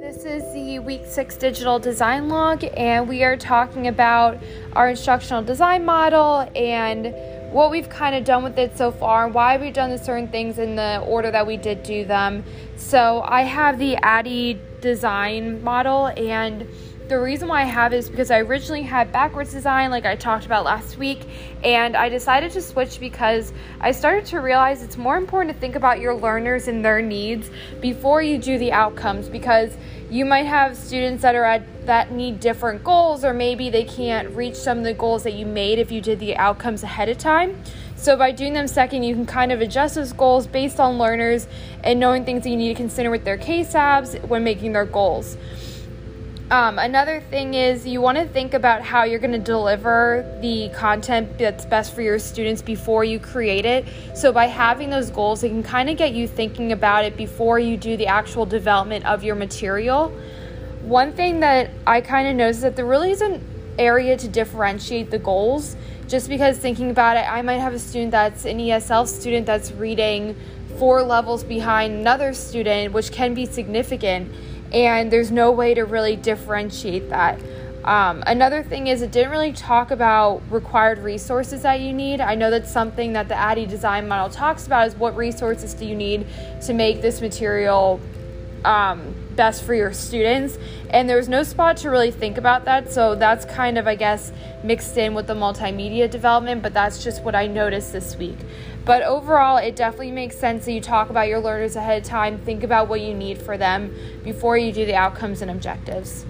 This is the Week 6 Digital Design Log, and we are talking about our instructional design model and what we've kind of done with it so far and why we've done the certain things in the order that we did do them. So I have the ADDIE design model, and the reason why I have it is because I originally had backwards design like I talked about last week, and I decided to switch because I started to realize it's more important to think about your learners and their needs before you do the outcomes, because you might have students that need different goals, or maybe they can't reach some of the goals that you made if you did the outcomes ahead of time. So by doing them second, you can kind of adjust those goals based on learners and knowing things that you need to consider with their KSABs when making their goals. Another thing is you want to think about how you're going to deliver the content that's best for your students before you create it. So by having those goals, it can kind of get you thinking about it before you do the actual development of your material. One thing that I kind of noticed is that there really isn't area to differentiate the goals, just because thinking about it, I might have a student that's an ESL student that's reading 4 levels behind another student, which can be significant. And there's no way to really differentiate that. Another thing is it didn't really talk about required resources that you need. I know that's something that the ADDIE design model talks about, is what resources do you need to make this material best for your students. And there was no spot to really think about that. So that's kind of, I guess, mixed in with the multimedia development, but that's just what I noticed this week. But overall, it definitely makes sense that you talk about your learners ahead of time, think about what you need for them before you do the outcomes and objectives.